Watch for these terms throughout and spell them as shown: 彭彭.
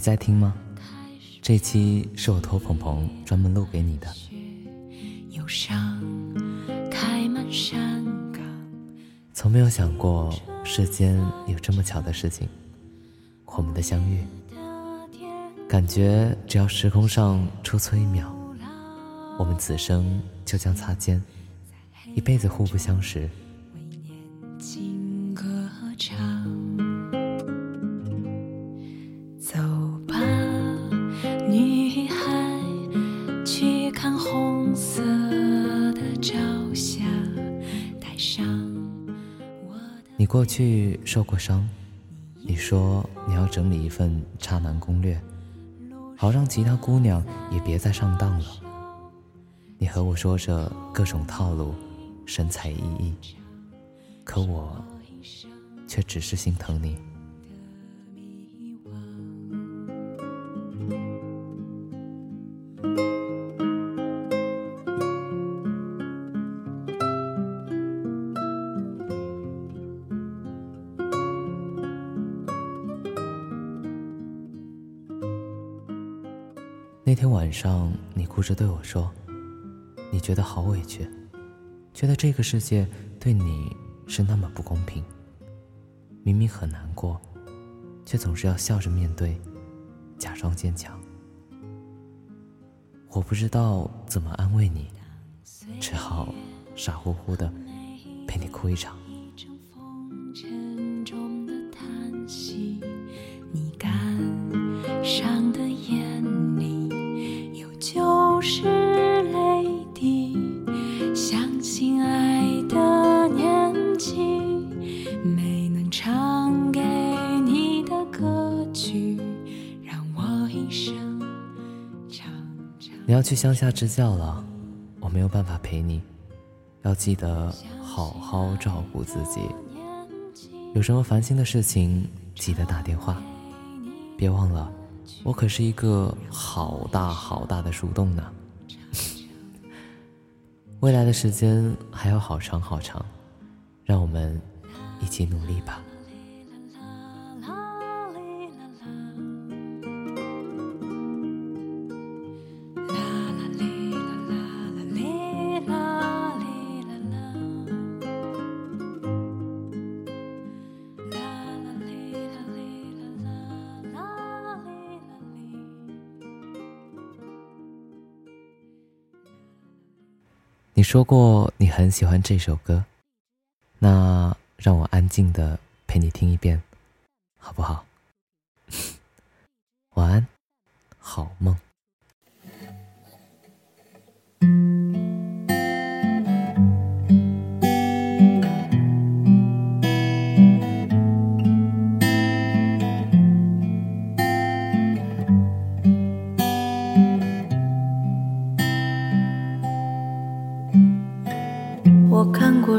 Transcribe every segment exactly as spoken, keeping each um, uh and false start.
在听吗？这期是我托鹏鹏专门录给你的。忧伤开满山岗，从没有想过世间有这么巧的事情，我们的相遇，感觉只要时空上出错一秒，我们此生就将擦肩，一辈子互不相识。你过去受过伤，你说你要整理一份渣男攻略，好让其他姑娘也别再上当了。你和我说着各种套路，神采奕奕，可我却只是心疼你。那天晚上你哭着对我说，你觉得好委屈，觉得这个世界对你是那么不公平，明明很难过，却总是要笑着面对，假装坚强。我不知道怎么安慰你，只好傻乎乎的陪你哭一场。你要去乡下支教了，我没有办法陪你，要记得好好照顾自己。有什么烦心的事情记得打电话，别忘了，我可是一个好大好大的树洞呢。未来的时间还要好长好长，让我们一起努力吧。你说过你很喜欢这首歌，那让我安静地陪你听一遍，好不好？晚安，好梦。我看过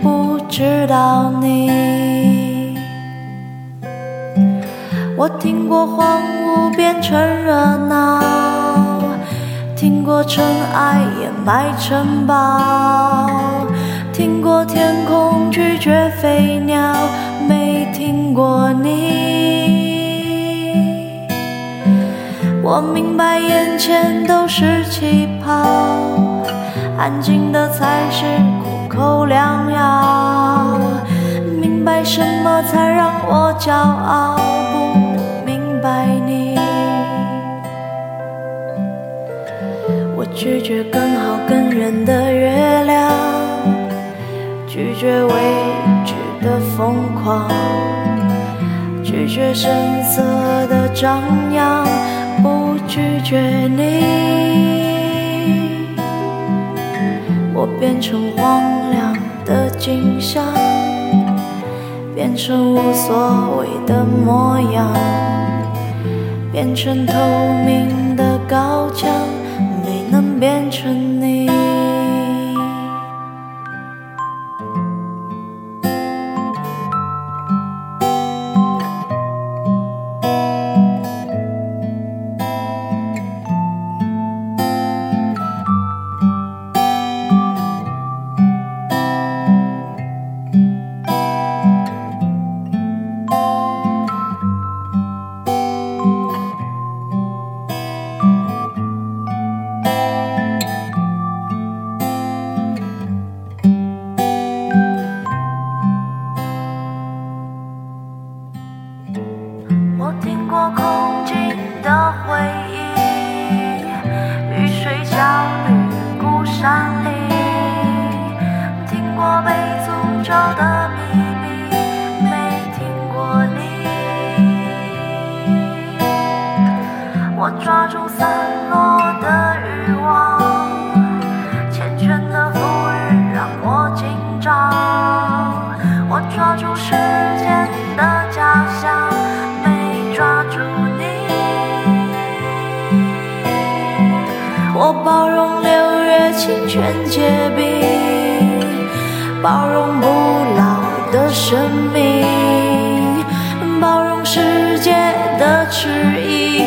不知道你。我听过荒芜变成热闹，听过尘埃掩埋城堡，听过天空拒绝飞鸟，没听过你。我明白眼前都是气泡，安静的才是苦口良药。明白什么才让我骄傲，不明白你。我拒绝更好更圆的月亮，拒绝未知的疯狂，拒绝声色的张扬，不拒绝你。我变成荒凉的景象，变成无所谓的模样，变成透明的高墙，没能变成你。我包容六月清泉结冰，包容不老的生命，包容世界的迟疑，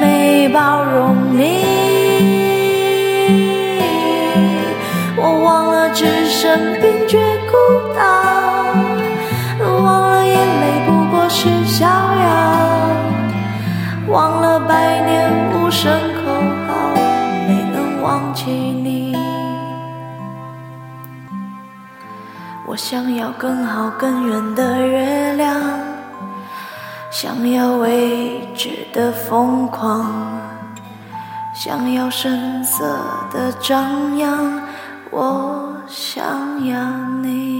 没包容你。我忘了置身冰绝孤岛，忘了眼泪不过是逍遥，忘了百年无声口号，忘记你。我想要更好更圆的月亮，想要未知的疯狂，想要深色的张扬，我想要你。